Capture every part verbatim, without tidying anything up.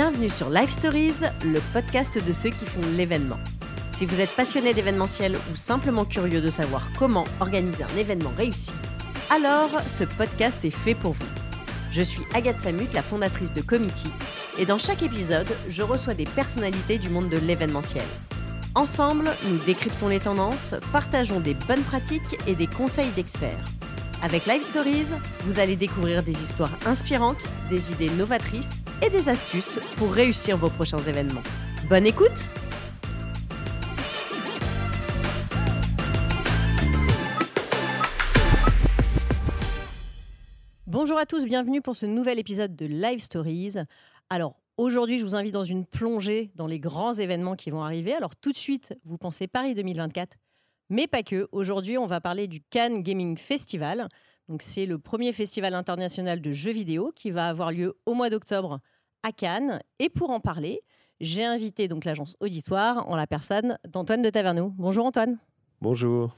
Bienvenue sur Live Stories, le podcast de ceux qui font l'événement. Si vous êtes passionné d'événementiel ou simplement curieux de savoir comment organiser un événement réussi, alors ce podcast est fait pour vous. Je suis Agathe Samut, la fondatrice de Comity, et dans chaque épisode, je reçois des personnalités du monde de l'événementiel. Ensemble, nous décryptons les tendances, partageons des bonnes pratiques et des conseils d'experts. Avec Live Stories, vous allez découvrir des histoires inspirantes, des idées novatrices et des astuces pour réussir vos prochains événements. Bonne écoute! Bonjour à tous, bienvenue pour ce nouvel épisode de Live Stories. Alors aujourd'hui, je vous invite dans une plongée dans les grands événements qui vont arriver. Alors tout de suite, vous pensez Paris deux mille vingt-quatre? Mais pas que. Aujourd'hui, on va parler du Cannes Gaming Festival. Donc, c'est le premier festival international de jeux vidéo qui va avoir lieu au mois d'octobre à Cannes. Et pour en parler, j'ai invité donc l'agence Auditoire en la personne d'Antoine de Taverneau. Bonjour Antoine. Bonjour.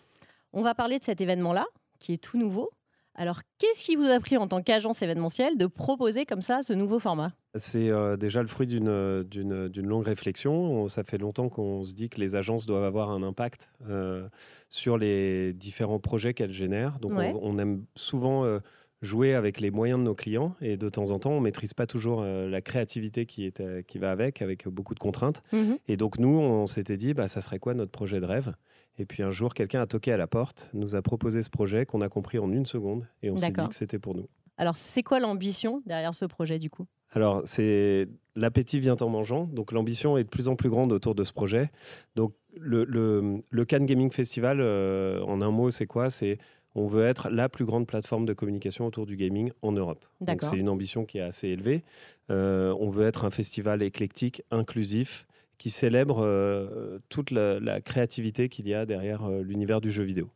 On va parler de cet événement-là qui est tout nouveau. Alors, qu'est-ce qui vous a pris en tant qu'agence événementielle de proposer comme ça ce nouveau format ? C'est euh, déjà le fruit d'une, d'une, d'une longue réflexion. On, ça fait longtemps qu'on se dit que les agences doivent avoir un impact euh, sur les différents projets qu'elles génèrent. Donc, ouais. on, on aime souvent euh, jouer avec les moyens de nos clients et de temps en temps, on ne maîtrise pas toujours euh, la créativité qui, est, euh, qui va avec, avec beaucoup de contraintes. Mm-hmm. Et donc, nous, on, on s'était dit, bah, ça serait quoi notre projet de rêve ? Et puis un jour, quelqu'un a toqué à la porte, nous a proposé ce projet qu'on a compris en une seconde et on D'accord. s'est dit que c'était pour nous. Alors, c'est quoi l'ambition derrière ce projet du coup ? Alors, c'est... l'appétit vient en mangeant, donc l'ambition est de plus en plus grande autour de ce projet. Donc, le, le, le Cannes Gaming Festival, euh, en un mot, c'est quoi ? C'est on veut être la plus grande plateforme de communication autour du gaming en Europe. D'accord. Donc, c'est une ambition qui est assez élevée. Euh, on veut être un festival éclectique, inclusif, qui célèbre euh, toute la, la créativité qu'il y a derrière euh, l'univers du jeu vidéo.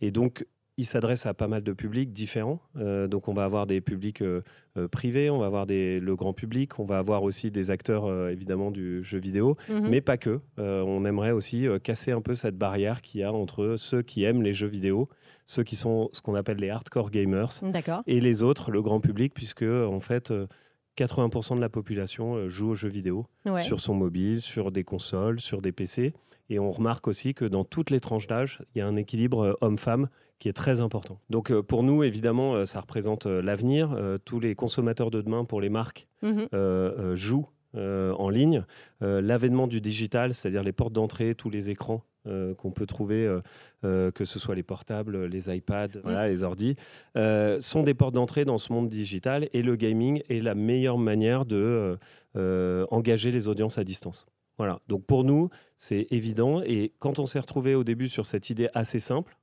Et donc, il s'adresse à pas mal de publics différents. Euh, donc, on va avoir des publics euh, privés, on va avoir des, le grand public, on va avoir aussi des acteurs, euh, évidemment, du jeu vidéo, mm-hmm. mais pas que. Euh, on aimerait aussi euh, casser un peu cette barrière qu'il y a entre ceux qui aiment les jeux vidéo, ceux qui sont ce qu'on appelle les hardcore gamers, D'accord. et les autres, le grand public, puisque, en fait... Euh, quatre-vingts pour cent de la population joue aux jeux vidéo, ouais. sur son mobile, sur des consoles, sur des P C. Et on remarque aussi que dans toutes les tranches d'âge, il y a un équilibre homme-femme qui est très important. Donc pour nous, évidemment, ça représente l'avenir. Tous les consommateurs de demain, pour les marques, mm-hmm. euh, jouent euh, en ligne. Euh, l'avènement du digital, c'est-à-dire les portes d'entrée, tous les écrans, Euh, qu'on peut trouver, euh, euh, que ce soit les portables, les iPads, mmh. voilà, les ordis, euh, sont des portes d'entrée dans ce monde digital et le gaming est la meilleure manière de euh, euh, engager les audiences à distance. Voilà. Donc pour nous, c'est évident et quand on s'est retrouvé au début sur cette idée assez simple,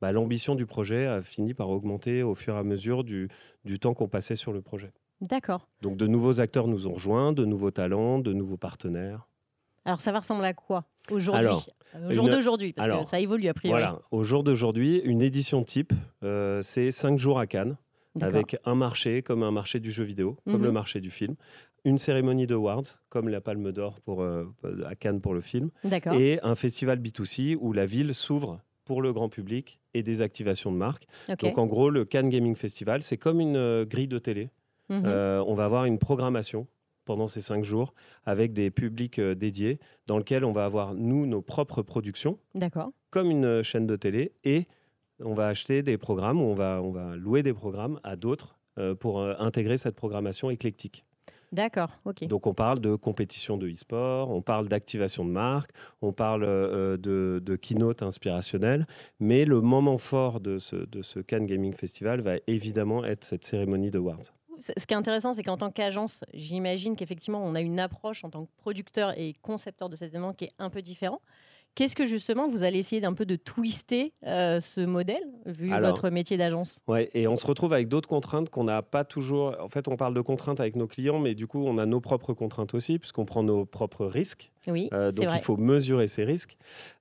bah, l'ambition du projet a fini par augmenter au fur et à mesure du, du temps qu'on passait sur le projet. D'accord. Donc de nouveaux acteurs nous ont rejoints, de nouveaux talents, de nouveaux partenaires. Alors, ça va ressembler à quoi aujourd'hui ? Alors, Au jour une... d'aujourd'hui, parce Alors, que ça évolue a priori. Voilà. Au jour d'aujourd'hui, une édition type, euh, c'est cinq jours à Cannes, D'accord. avec un marché comme un marché du jeu vidéo, comme mm-hmm. le marché du film, une cérémonie d'awards, comme la Palme d'Or pour, euh, à Cannes pour le film, D'accord. et un festival B deux C où la ville s'ouvre pour le grand public et des activations de marques. Okay. Donc, en gros, le Cannes Gaming Festival, c'est comme une euh, grille de télé. Mm-hmm. Euh, on va avoir une programmation pendant ces cinq jours, avec des publics euh, dédiés, dans lesquels on va avoir, nous, nos propres productions, D'accord. comme une euh, chaîne de télé, et on va acheter des programmes, on va, on va louer des programmes à d'autres euh, pour euh, intégrer cette programmation éclectique. D'accord, ok. Donc, on parle de compétition de e-sport, on parle d'activation de marque, on parle euh, de, de keynote inspirationnelle, mais le moment fort de ce, de ce Cannes Gaming Festival va évidemment être cette cérémonie de awards. Ce qui est intéressant, c'est qu'en tant qu'agence, j'imagine qu'effectivement, on a une approche en tant que producteur et concepteur de cet événement qui est un peu différent. Qu'est-ce que, justement, vous allez essayer d'un peu de twister euh, ce modèle, vu Alors, votre métier d'agence ? Ouais, et on se retrouve avec d'autres contraintes qu'on n'a pas toujours... En fait, on parle de contraintes avec nos clients, mais du coup, on a nos propres contraintes aussi, puisqu'on prend nos propres risques. Oui, euh, c'est donc, vrai. Il faut mesurer ces risques.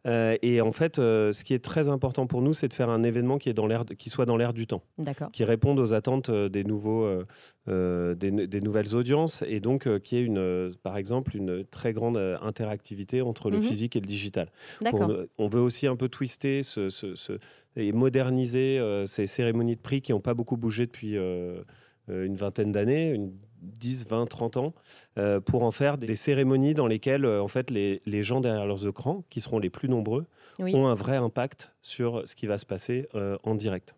Euh, et en fait, euh, ce qui est très important pour nous, c'est de faire un événement qui, est dans l'air de, qui soit dans l'air du temps, D'accord. qui réponde aux attentes euh, des, nouveaux, euh, euh, des, des nouvelles audiences, et donc euh, qui ait, une, euh, par exemple, une très grande euh, interactivité entre le mm-hmm. physique et le digital. Pour, on veut aussi un peu twister ce, ce, ce, et moderniser euh, ces cérémonies de prix qui n'ont pas beaucoup bougé depuis euh, une vingtaine d'années, une dix, vingt, trente ans euh, pour en faire des cérémonies dans lesquelles euh, en fait, les, les gens derrière leurs écrans, qui seront les plus nombreux, oui. ont un vrai impact sur ce qui va se passer euh, en direct.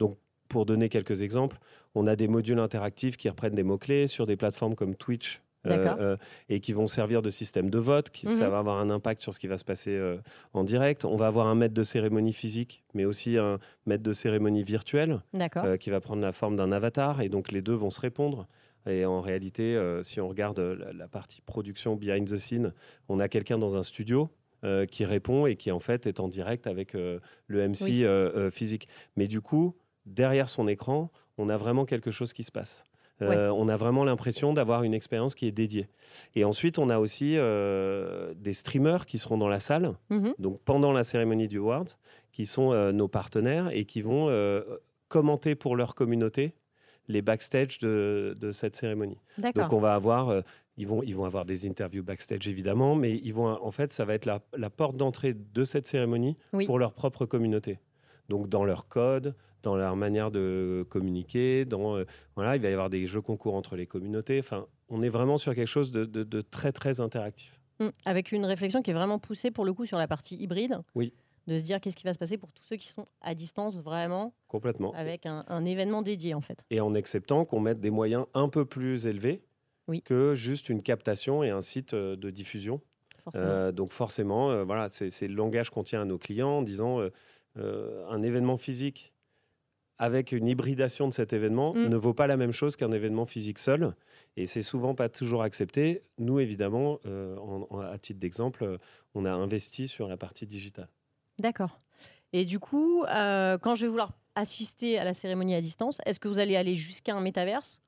Donc, pour donner quelques exemples, on a des modules interactifs qui reprennent des mots-clés sur des plateformes comme Twitch euh, euh, et qui vont servir de système de vote. Qui, mmh. Ça va avoir un impact sur ce qui va se passer euh, en direct. On va avoir un maître de cérémonie physique, mais aussi un maître de cérémonie virtuel euh, qui va prendre la forme d'un avatar. Et donc, les deux vont se répondre. Et en réalité, euh, si on regarde la, la partie production behind the scene, on a quelqu'un dans un studio euh, qui répond et qui, en fait, est en direct avec euh, le M C oui. euh, euh, physique. Mais du coup... derrière son écran, on a vraiment quelque chose qui se passe. Euh, ouais. On a vraiment l'impression d'avoir une expérience qui est dédiée. Et ensuite, on a aussi euh, des streamers qui seront dans la salle, mm-hmm. donc pendant la cérémonie du Awards, qui sont euh, nos partenaires et qui vont euh, commenter pour leur communauté les backstage de, de cette cérémonie. D'accord. Donc, on va avoir... Euh, Ils vont, ils vont avoir des interviews backstage, évidemment, mais ils vont, en fait, ça va être la, la porte d'entrée de cette cérémonie oui. pour leur propre communauté. Donc, dans leur code... dans leur manière de communiquer, dans, euh, voilà, il va y avoir des jeux concours entre les communautés. Enfin, on est vraiment sur quelque chose de, de, de très, très interactif. Mmh, avec une réflexion qui est vraiment poussée, pour le coup, sur la partie hybride. Oui. De se dire qu'est-ce qui va se passer pour tous ceux qui sont à distance, vraiment. Complètement. Avec un, un événement dédié, en fait. Et en acceptant qu'on mette des moyens un peu plus élevés oui. que juste une captation et un site de diffusion. Forcément. Euh, donc, forcément, euh, voilà, c'est, c'est le langage qu'on tient à nos clients en disant euh, euh, un événement physique avec une hybridation de cet événement, mm. ne vaut pas la même chose qu'un événement physique seul. Et c'est souvent pas toujours accepté. Nous, évidemment, euh, en, en, à titre d'exemple, on a investi sur la partie digitale. D'accord. Et du coup, euh, quand je vais vouloir assister à la cérémonie à distance, est-ce que vous allez aller jusqu'à un métaverse ?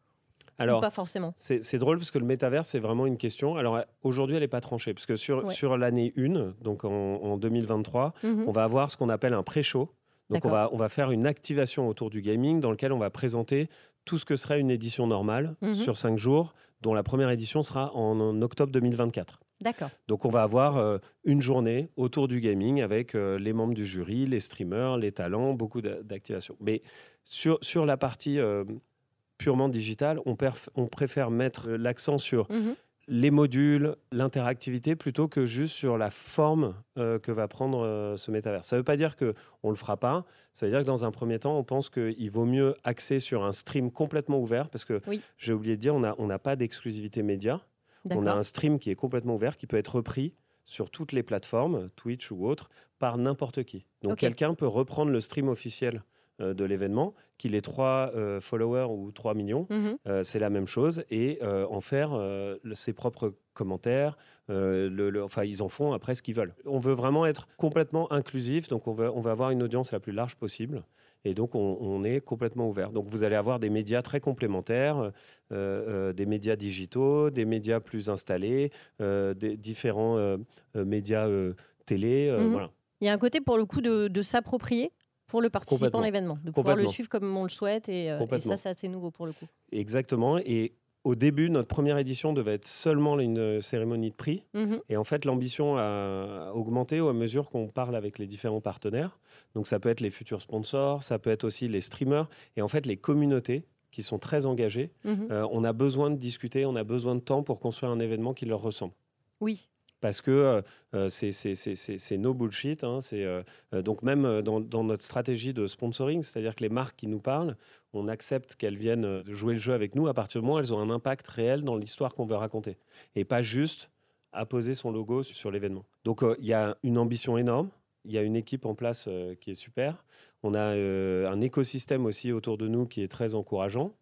Alors, pas forcément. C'est, c'est drôle parce que le métaverse, c'est vraiment une question. Alors, aujourd'hui, elle n'est pas tranchée. Parce que sur, ouais. sur l'année un, donc en, en deux mille vingt-trois, mm-hmm. on va avoir ce qu'on appelle un pré-show. Donc on va, on va faire une activation autour du gaming dans laquelle on va présenter tout ce que serait une édition normale mmh. sur cinq jours, dont la première édition sera en, en octobre deux mille vingt-quatre. D'accord. Donc on va avoir euh, une journée autour du gaming avec euh, les membres du jury, les streamers, les talents, beaucoup d'activations. Mais sur, sur la partie euh, purement digitale, on, perf- on préfère mettre l'accent sur... Mmh. les modules, l'interactivité, plutôt que juste sur la forme euh, que va prendre euh, ce métavers. Ça ne veut pas dire qu'on ne le fera pas. Ça veut dire que dans un premier temps, on pense qu'il vaut mieux axer sur un stream complètement ouvert parce que, oui. j'ai oublié de dire, on n'a on n'a pas d'exclusivité média. D'accord. On a un stream qui est complètement ouvert, qui peut être repris sur toutes les plateformes, Twitch ou autres, par n'importe qui. Donc, okay. quelqu'un peut reprendre le stream officiel de l'événement, qu'il ait trois euh, followers ou trois millions, mm-hmm. euh, c'est la même chose, et euh, en faire euh, ses propres commentaires, euh, le, le, enfin ils en font après ce qu'ils veulent. On veut vraiment être complètement inclusif, donc on veut, on veut avoir une audience la plus large possible, et donc on, on est complètement ouvert. Donc vous allez avoir des médias très complémentaires, euh, euh, des médias digitaux, des médias plus installés, euh, des différents euh, euh, médias euh, télé, euh, mm-hmm. voilà. Il y a un côté pour le coup de, de s'approprier pour le participant à l'événement, de pouvoir le suivre comme on le souhaite. Et, euh, et ça, c'est assez nouveau pour le coup. Exactement. Et au début, notre première édition devait être seulement une cérémonie de prix. Mm-hmm. Et en fait, l'ambition a augmenté à mesure qu'on parle avec les différents partenaires. Donc, ça peut être les futurs sponsors, ça peut être aussi les streamers. Et en fait, les communautés qui sont très engagées, mm-hmm. euh, on a besoin de discuter, on a besoin de temps pour construire un événement qui leur ressemble. Oui. Parce que euh, c'est, c'est, c'est, c'est, c'est no bullshit. Hein, c'est, euh, donc même dans, dans notre stratégie de sponsoring, c'est-à-dire que les marques qui nous parlent, on accepte qu'elles viennent jouer le jeu avec nous à partir du moment où elles ont un impact réel dans l'histoire qu'on veut raconter. Et pas juste apposer son logo sur l'événement. Donc il euh, y a une ambition énorme. Il y a une équipe en place euh, qui est super. On a euh, un écosystème aussi autour de nous qui est très encourageant.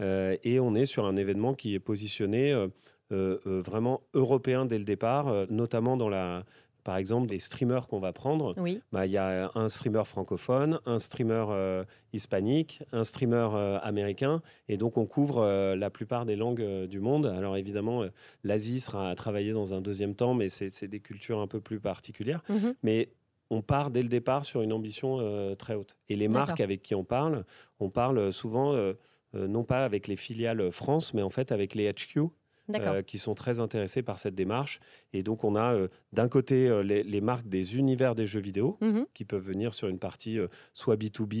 Euh, et on est sur un événement qui est positionné... Euh, Euh, euh, vraiment européen dès le départ, euh, notamment dans la, par exemple, les streamers qu'on va prendre. Oui. Bah, y a un streamer francophone, un streamer euh, hispanique, un streamer euh, américain, et donc on couvre euh, la plupart des langues euh, du monde. Alors évidemment, euh, l'Asie sera à travailler dans un deuxième temps, mais c'est, c'est des cultures un peu plus particulières. Mm-hmm. Mais on part dès le départ sur une ambition euh, très haute. Et les D'accord. marques avec qui on parle, on parle souvent, euh, euh, non pas avec les filiales France, mais en fait avec les H Q. Euh, qui sont très intéressés par cette démarche. Et donc, on a euh, d'un côté euh, les, les marques des univers des jeux vidéo, mm-hmm. qui peuvent venir sur une partie euh, soit B to B,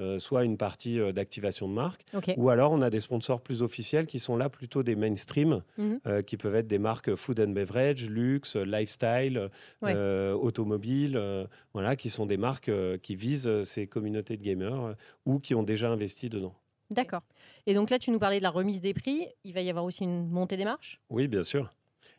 euh, soit une partie euh, d'activation de marque, okay. ou alors on a des sponsors plus officiels qui sont là plutôt des mainstream, mm-hmm. euh, qui peuvent être des marques food and beverage, luxe, lifestyle, ouais. euh, automobile, euh, voilà, qui sont des marques euh, qui visent ces communautés de gamers euh, ou qui ont déjà investi dedans. D'accord. Et donc là, tu nous parlais de la remise des prix. Il va y avoir aussi une montée des marches ? Oui, bien sûr.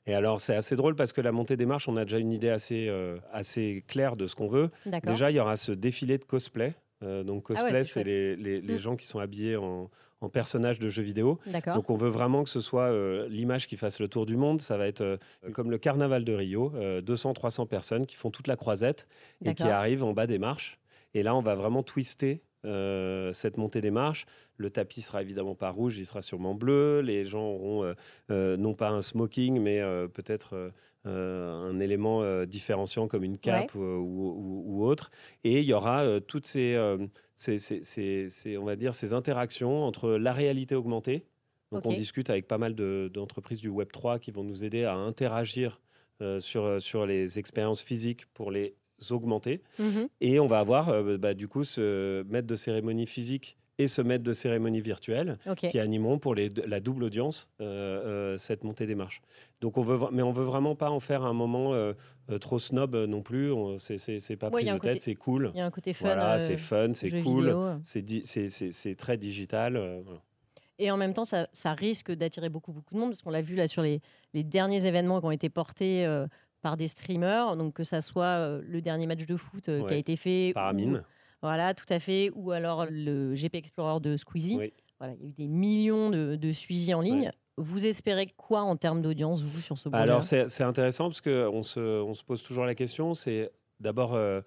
Et alors, c'est assez drôle parce que la montée des marches, on a déjà une idée assez, euh, assez claire de ce qu'on veut. D'accord. Déjà, il y aura ce défilé de cosplay. Euh, donc, cosplay, ah ouais, c'est, c'est les, les, les mmh. gens qui sont habillés en, en personnages de jeux vidéo. D'accord. Donc, on veut vraiment que ce soit euh, l'image qui fasse le tour du monde. Ça va être euh, comme le carnaval de Rio, euh, deux cents à trois cents personnes qui font toute la croisette et D'accord. qui arrivent en bas des marches. Et là, on va vraiment twister Euh, cette montée des marches. Le tapis sera évidemment pas rouge, il sera sûrement bleu. Les gens auront euh, euh, non pas un smoking, mais euh, peut-être euh, euh, un élément euh, différenciant comme une cape ouais. ou, ou, ou autre. Et il y aura euh, toutes ces, euh, ces, ces, ces, ces, on va dire, ces interactions entre la réalité augmentée. Donc okay. on discute avec pas mal de, d'entreprises du Web trois qui vont nous aider à interagir euh, sur, sur les expériences physiques pour les augmenter mm-hmm. et on va avoir euh, bah, du coup ce maître de cérémonie physique et ce maître de cérémonie virtuel okay. qui animeront pour les, la double audience euh, euh, cette montée des marches. Donc on veut, mais on veut vraiment pas en faire un moment euh, euh, trop snob non plus. On, c'est, c'est, c'est pas ouais, prise de côté, tête, c'est cool. Il y a un côté fun. Voilà, euh, c'est fun, c'est cool, vidéo. c'est di- c'est c'est c'est très digital. Euh, voilà. Et en même temps, ça, ça risque d'attirer beaucoup beaucoup de monde parce qu'on l'a vu là sur les les derniers événements qui ont été portés. Euh, par des streamers, donc que ça soit euh, le dernier match de foot euh, ouais. qui a été fait. Par Amine. Ou, voilà, tout à fait. Ou alors le G P Explorer de Squeezie. Oui. Voilà, il y a eu des millions de, de suivis en ligne. Ouais. Vous espérez quoi en termes d'audience, vous, sur ce projet ? Alors, c'est, c'est intéressant parce qu'on se, on se pose toujours la question. C'est d'abord, euh,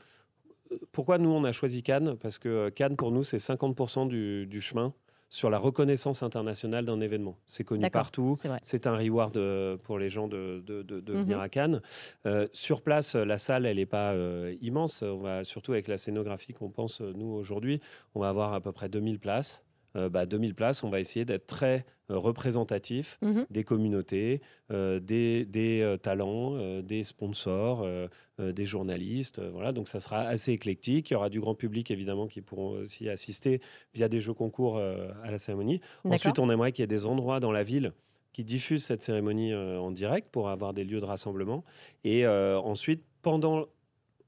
pourquoi nous, on a choisi Cannes ? Parce que Cannes, pour nous, c'est cinquante pour cent du, du chemin sur la reconnaissance internationale d'un événement. C'est connu D'accord, partout, c'est, c'est un reward euh, pour les gens de, de, de, de mm-hmm. venir à Cannes. Euh, sur place, la salle, elle n'est pas euh, immense. On va, surtout avec la scénographie qu'on pense, nous, aujourd'hui, on va avoir à peu près deux mille places. Euh, bah, deux mille places, on va essayer d'être très euh, représentatif mm-hmm. des communautés, euh, des, des euh, talents, euh, des sponsors, euh, euh, des journalistes. Euh, voilà. Donc, ça sera assez éclectique. Il y aura du grand public, évidemment, qui pourront aussi assister via des jeux concours euh, à la cérémonie. D'accord. Ensuite, on aimerait qu'il y ait des endroits dans la ville qui diffusent cette cérémonie euh, en direct pour avoir des lieux de rassemblement. Et euh, ensuite, pendant...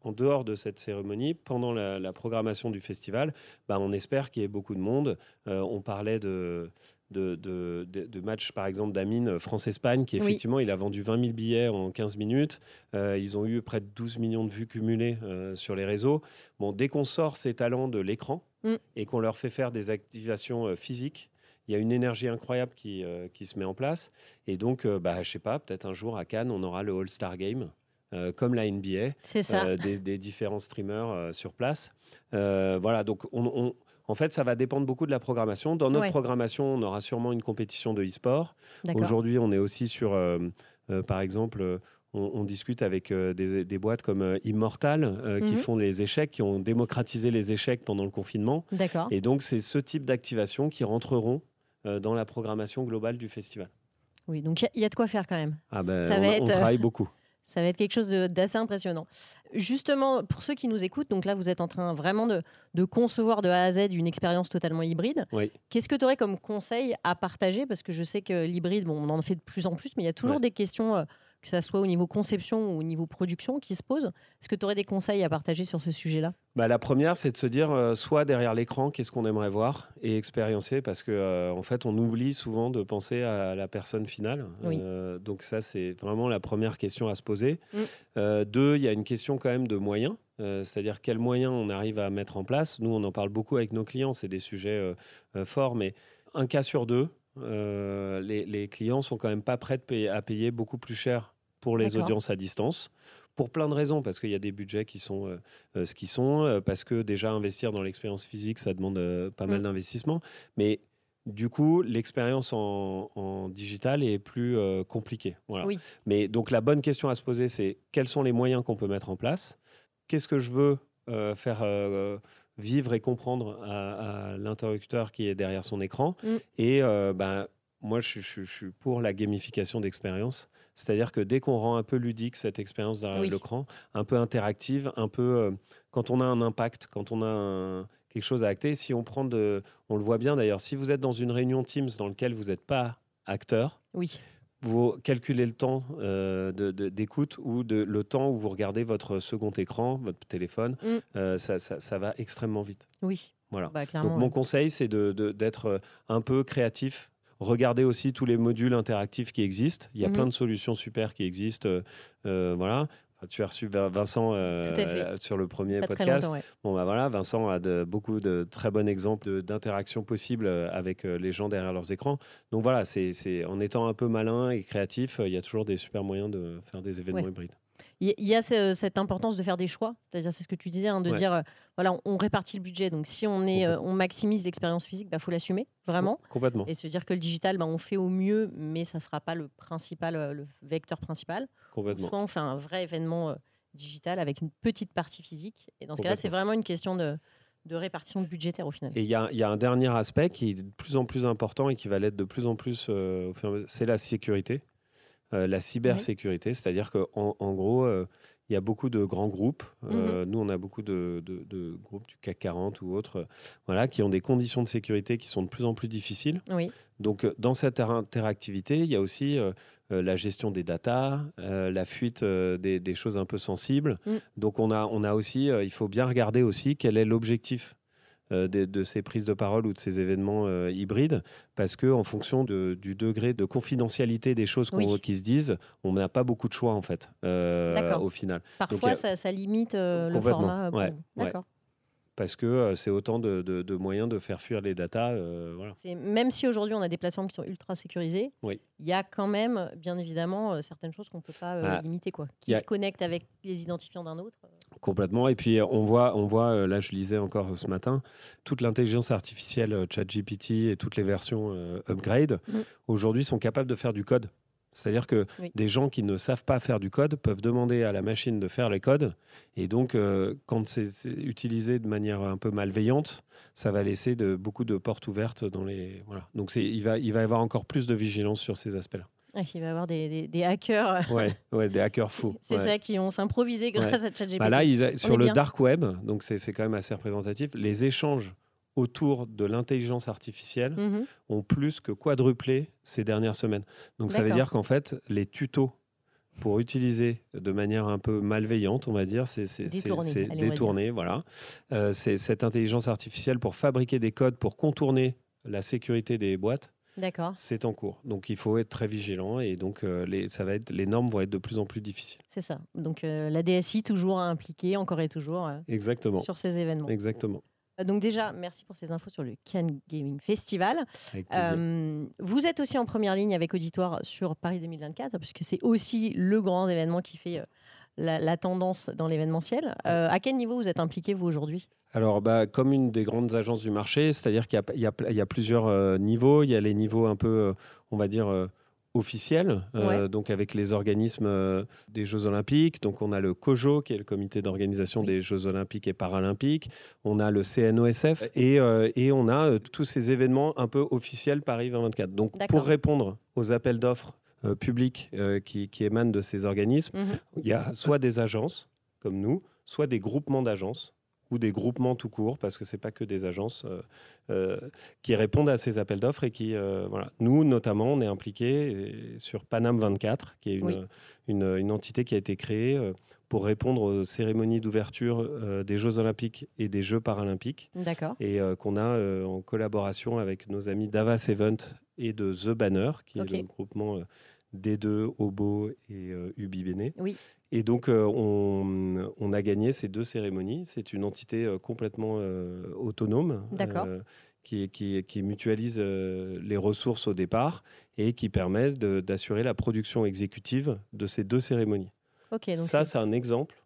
en dehors de cette cérémonie, pendant la, la programmation du festival, bah on espère qu'il y ait beaucoup de monde. Euh, on parlait de, de, de, de, de matchs, par exemple, d'Amine France-Espagne, qui effectivement, oui. il a vendu vingt mille billets en quinze minutes. Euh, ils ont eu près de douze millions de vues cumulées euh, sur les réseaux. Bon, dès qu'on sort ces talents de l'écran mm. et qu'on leur fait faire des activations euh, physiques, il y a une énergie incroyable qui, euh, qui se met en place. Et donc, euh, bah, je ne sais pas, peut-être un jour à Cannes, on aura le All-Star Game. Euh, comme la N B A, euh, des, des différents streamers euh, sur place. Euh, voilà, donc on, on, en fait, ça va dépendre beaucoup de la programmation. Dans notre ouais. programmation, on aura sûrement une compétition de e-sport. D'accord. Aujourd'hui, on est aussi sur, euh, euh, par exemple, euh, on, on discute avec euh, des, des boîtes comme euh, Immortal, euh, mm-hmm. qui font les échecs, qui ont démocratisé les échecs pendant le confinement. D'accord. Et donc, c'est ce type d'activation qui rentreront euh, dans la programmation globale du festival. Oui, donc il y, y a de quoi faire quand même. Ah ben, ça on, va être... on travaille beaucoup. Ça va être quelque chose de, d'assez impressionnant. Justement, pour ceux qui nous écoutent, donc là, vous êtes en train vraiment de, de concevoir de A à Z une expérience totalement hybride. Oui. Qu'est-ce que tu aurais comme conseil à partager ? Parce que je sais que l'hybride, bon, on en fait de plus en plus, mais il y a toujours ouais. des questions, euh, que ce soit au niveau conception ou au niveau production, qui se posent. Est-ce que tu aurais des conseils à partager sur ce sujet-là ? Bah, la première, c'est de se dire, euh, soit derrière l'écran, qu'est-ce qu'on aimerait voir et expériencer, parce qu'en euh, en fait, on oublie souvent de penser à la personne finale. Oui. Euh, donc ça, c'est vraiment la première question à se poser. Mmh. Euh, deux, il y a une question quand même de moyens, euh, c'est-à-dire quels moyens on arrive à mettre en place. Nous, on en parle beaucoup avec nos clients, c'est des sujets euh, euh, forts, mais un cas sur deux, euh, les, les clients ne sont quand même pas prêts de payer, à payer beaucoup plus cher pour les D'accord. audiences à distance. Pour plein de raisons, parce qu'il y a des budgets qui sont euh, ce qu'ils sont, euh, parce que déjà investir dans l'expérience physique, ça demande euh, pas mmh. mal d'investissement. Mais du coup, l'expérience en, en digital est plus euh, compliquée. Voilà. Oui. Mais donc la bonne question à se poser, c'est quels sont les moyens qu'on peut mettre en place ? Qu'est-ce que je veux euh, faire euh, vivre et comprendre à, à l'interlocuteur qui est derrière son écran ? Mmh. Et euh, bah, moi, je, je, je suis pour la gamification d'expérience. C'est-à-dire que dès qu'on rend un peu ludique cette expérience derrière oui. l'écran, un peu interactive, un peu euh, quand on a un impact, quand on a un, quelque chose à acter. Si on prend de, on le voit bien d'ailleurs, si vous êtes dans une réunion Teams dans laquelle vous n'êtes pas acteur, oui, vous calculez le temps euh, de, de, d'écoute ou de, le temps où vous regardez votre second écran, votre téléphone, mm. euh, ça, ça, ça va extrêmement vite. Oui. Voilà. Bah, clairement, donc mon oui. conseil, c'est de, de, d'être un peu créatif. Regardez aussi tous les modules interactifs qui existent. Il y a mm-hmm. plein de solutions super qui existent. Euh, euh, voilà. Tu as reçu Vincent euh, sur le premier Pas podcast. Ouais. Bon, bah voilà, Vincent a de, beaucoup de très bons exemples de, d'interactions possibles avec les gens derrière leurs écrans. Donc voilà, c'est, c'est, en étant un peu malin et créatif, il y a toujours des super moyens de faire des événements ouais. hybrides. Il y a ce, cette importance de faire des choix, c'est-à-dire c'est ce que tu disais, hein, de ouais. dire euh, voilà, on, on répartit le budget, donc si on est, euh, on maximise l'expérience physique, bah faut l'assumer vraiment. Complètement. Et se dire que le digital, bah, on fait au mieux, mais ça sera pas le principal, le vecteur principal. Complètement. Soit on fait un vrai événement euh, digital avec une petite partie physique, et dans ce cas-là, c'est vraiment une question de de répartition budgétaire au final. Et il y, y a un dernier aspect qui est de plus en plus important et qui va l'être de plus en plus, euh, c'est la sécurité. Euh, la cybersécurité, oui. c'est-à-dire qu'en en gros, il euh, y a beaucoup de grands groupes. Euh, mm-hmm. Nous, on a beaucoup de, de, de groupes du C A C quarante ou autres, euh, voilà, qui ont des conditions de sécurité qui sont de plus en plus difficiles. Oui. Donc, euh, dans cette interactivité, il y a aussi euh, euh, la gestion des datas, euh, la fuite euh, des, des choses un peu sensibles. Mm. Donc, on a, on a aussi, euh, il faut bien regarder aussi quel est l'objectif euh, de, de ces prises de parole ou de ces événements euh, hybrides. Parce qu'en fonction de, du degré de confidentialité des choses qu'on, oui. qui se disent, on n'a pas beaucoup de choix, en fait, euh, au final. Parfois, donc, a... ça, ça limite euh, le format. Ouais, bon. D'accord. Ouais. Parce que euh, c'est autant de, de, de moyens de faire fuir les datas. Euh, voilà. C'est, même si aujourd'hui, on a des plateformes qui sont ultra sécurisées, oui. il y a quand même, bien évidemment, euh, certaines choses qu'on ne peut pas euh, ah. limiter, quoi, qui a... se connectent avec les identifiants d'un autre. Complètement. Et puis, on voit, on voit, là, je lisais encore ce matin, toute l'intelligence artificielle, ChatGPT et toutes les versions euh, upgrade, mmh. aujourd'hui, sont capables de faire du code. C'est-à-dire que oui. des gens qui ne savent pas faire du code peuvent demander à la machine de faire les codes. Et donc, euh, quand c'est, c'est utilisé de manière un peu malveillante, ça va laisser de, beaucoup de portes ouvertes dans les... Voilà. Donc, c'est, il va, il va y avoir encore plus de vigilance sur ces aspects-là. Ah, il va y avoir des, des, des hackers. Ouais, ouais, des hackers fous. C'est ouais. ça qui ont s'improvisé grâce ouais. à ChatGPT. Bah là, ils a, sur le bien. dark web, donc c'est, c'est quand même assez représentatif, les échanges autour de l'intelligence artificielle mmh. ont plus que quadruplé ces dernières semaines. Donc D'accord. ça veut dire qu'en fait, les tutos pour utiliser de manière un peu malveillante, on va dire, c'est, c'est, détourné, c'est, c'est allez, détourné, voilà. Euh, c'est cette intelligence artificielle pour fabriquer des codes pour contourner la sécurité des boîtes. D'accord. C'est en cours. Donc, il faut être très vigilant et donc euh, les, ça va être, les normes vont être de plus en plus difficiles. C'est ça. Donc, euh, la D S I toujours impliquée, encore et toujours, euh, Exactement. sur ces événements. Exactement. Donc déjà, merci pour ces infos sur le Cannes Gaming Festival. Euh, vous êtes aussi en première ligne avec Auditoire sur Paris deux mille vingt-quatre, puisque c'est aussi le grand événement qui fait... Euh, La, la tendance dans l'événementiel. Euh, à quel niveau vous êtes impliqué, vous, aujourd'hui ? Alors, bah, comme une des grandes agences du marché, c'est-à-dire qu'il y a, il y a, il y a plusieurs euh, niveaux. Il y a les niveaux un peu, euh, on va dire... Euh officiel, euh, ouais. donc avec les organismes euh, des Jeux Olympiques. Donc on a le C O J O, qui est le comité d'organisation oui. des Jeux Olympiques et Paralympiques. On a le C N O S F et, euh, et on a euh, tous ces événements un peu officiels Paris vingt vingt-quatre. Donc D'accord. pour répondre aux appels d'offres euh, publics euh, qui, qui émanent de ces organismes, mm-hmm. il y a soit des agences, comme nous, soit des groupements d'agences ou des groupements tout court, parce que ce n'est pas que des agences euh, euh, qui répondent à ces appels d'offres. Et qui, euh, voilà. Nous, notamment, on est impliqués sur Paname vingt-quatre, qui est une, oui. une, une entité qui a été créée pour répondre aux cérémonies d'ouverture euh, des Jeux Olympiques et des Jeux Paralympiques. D'accord. Et euh, qu'on a euh, en collaboration avec nos amis d'Avas Event et de The Banner, qui okay. est le groupement... Euh, D deux, Obo et euh, Ubi Bene. Oui. Et donc, euh, on, on a gagné ces deux cérémonies. C'est une entité euh, complètement euh, autonome euh, qui, qui, qui mutualise euh, les ressources au départ et qui permet de, d'assurer la production exécutive de ces deux cérémonies. Okay, donc Ça, c'est... c'est un exemple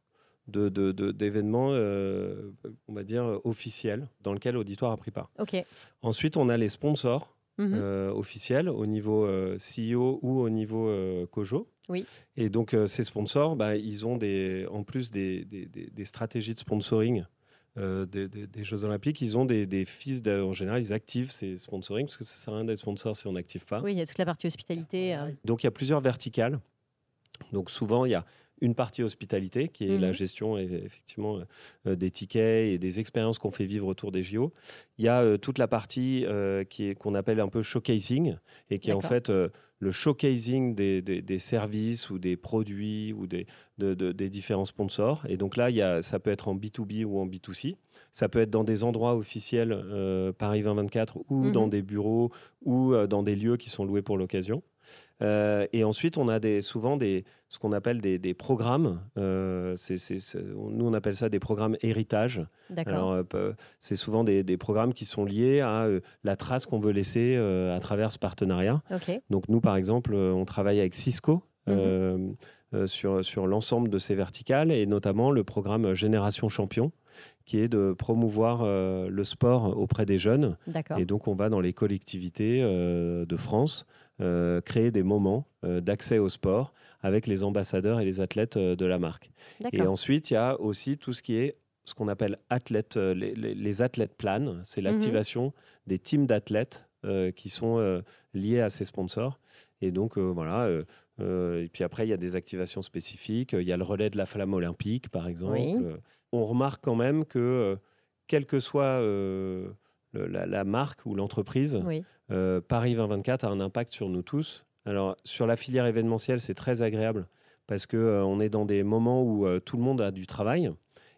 de, de, de, d'événement, euh, on va dire, officiel dans lequel Auditoire a pris part. Okay. Ensuite, on a les sponsors. Mmh. Euh, officiel au niveau euh, C E O ou au niveau euh, C O J O. Oui. Et donc, euh, ces sponsors, bah, ils ont des, en plus des, des, des, des stratégies de sponsoring euh, des, des, des Jeux Olympiques. Ils ont des, des fiches, en général, ils activent ces sponsorings parce que ça ne sert à rien d'être sponsor si on n'active pas. Oui, il y a toute la partie hospitalité. Euh... Donc, il y a plusieurs verticales. Donc, souvent, il y a une partie hospitalité, qui est mmh. la gestion effectivement euh, des tickets et des expériences qu'on fait vivre autour des J O. Il y a euh, toute la partie euh, qui est, qu'on appelle un peu showcasing, et qui D'accord. est en fait euh, le showcasing des, des, des services ou des produits ou des, de, de, des différents sponsors. Et donc là, il y a, ça peut être en B deux B ou en B deux C. Ça peut être dans des endroits officiels euh, Paris vingt vingt-quatre ou mmh. dans des bureaux ou euh, dans des lieux qui sont loués pour l'occasion. Euh, et ensuite, on a des, souvent des, ce qu'on appelle des, des programmes. Euh, c'est, c'est, c'est, nous, on appelle ça des programmes héritage. D'accord. Alors, euh, c'est souvent des, des programmes qui sont liés à euh, la trace qu'on veut laisser euh, à travers ce partenariat. Okay. Donc, nous, par exemple, euh, on travaille avec Cisco. Mmh. Euh, euh, sur, sur l'ensemble de ces verticales, et notamment le programme Génération Champion, qui est de promouvoir euh, le sport auprès des jeunes. D'accord. Et donc on va dans les collectivités euh, de France euh, créer des moments euh, d'accès au sport avec les ambassadeurs et les athlètes euh, de la marque. D'accord. Et ensuite il y a aussi tout ce qui est ce qu'on appelle athlète, euh, les, les, les athlètes planes, c'est l'activation mmh. des teams d'athlètes euh, qui sont euh, liés à ces sponsors. Et donc euh, voilà euh, Euh, et puis après, il y a des activations spécifiques. Il y a le relais de la flamme olympique, par exemple. Oui. Euh, on remarque quand même que, euh, quelle que soit euh, le, la, la marque ou l'entreprise, oui. euh, Paris vingt vingt-quatre a un impact sur nous tous. Alors, sur la filière événementielle, c'est très agréable parce qu'on euh, est dans des moments où euh, tout le monde a du travail.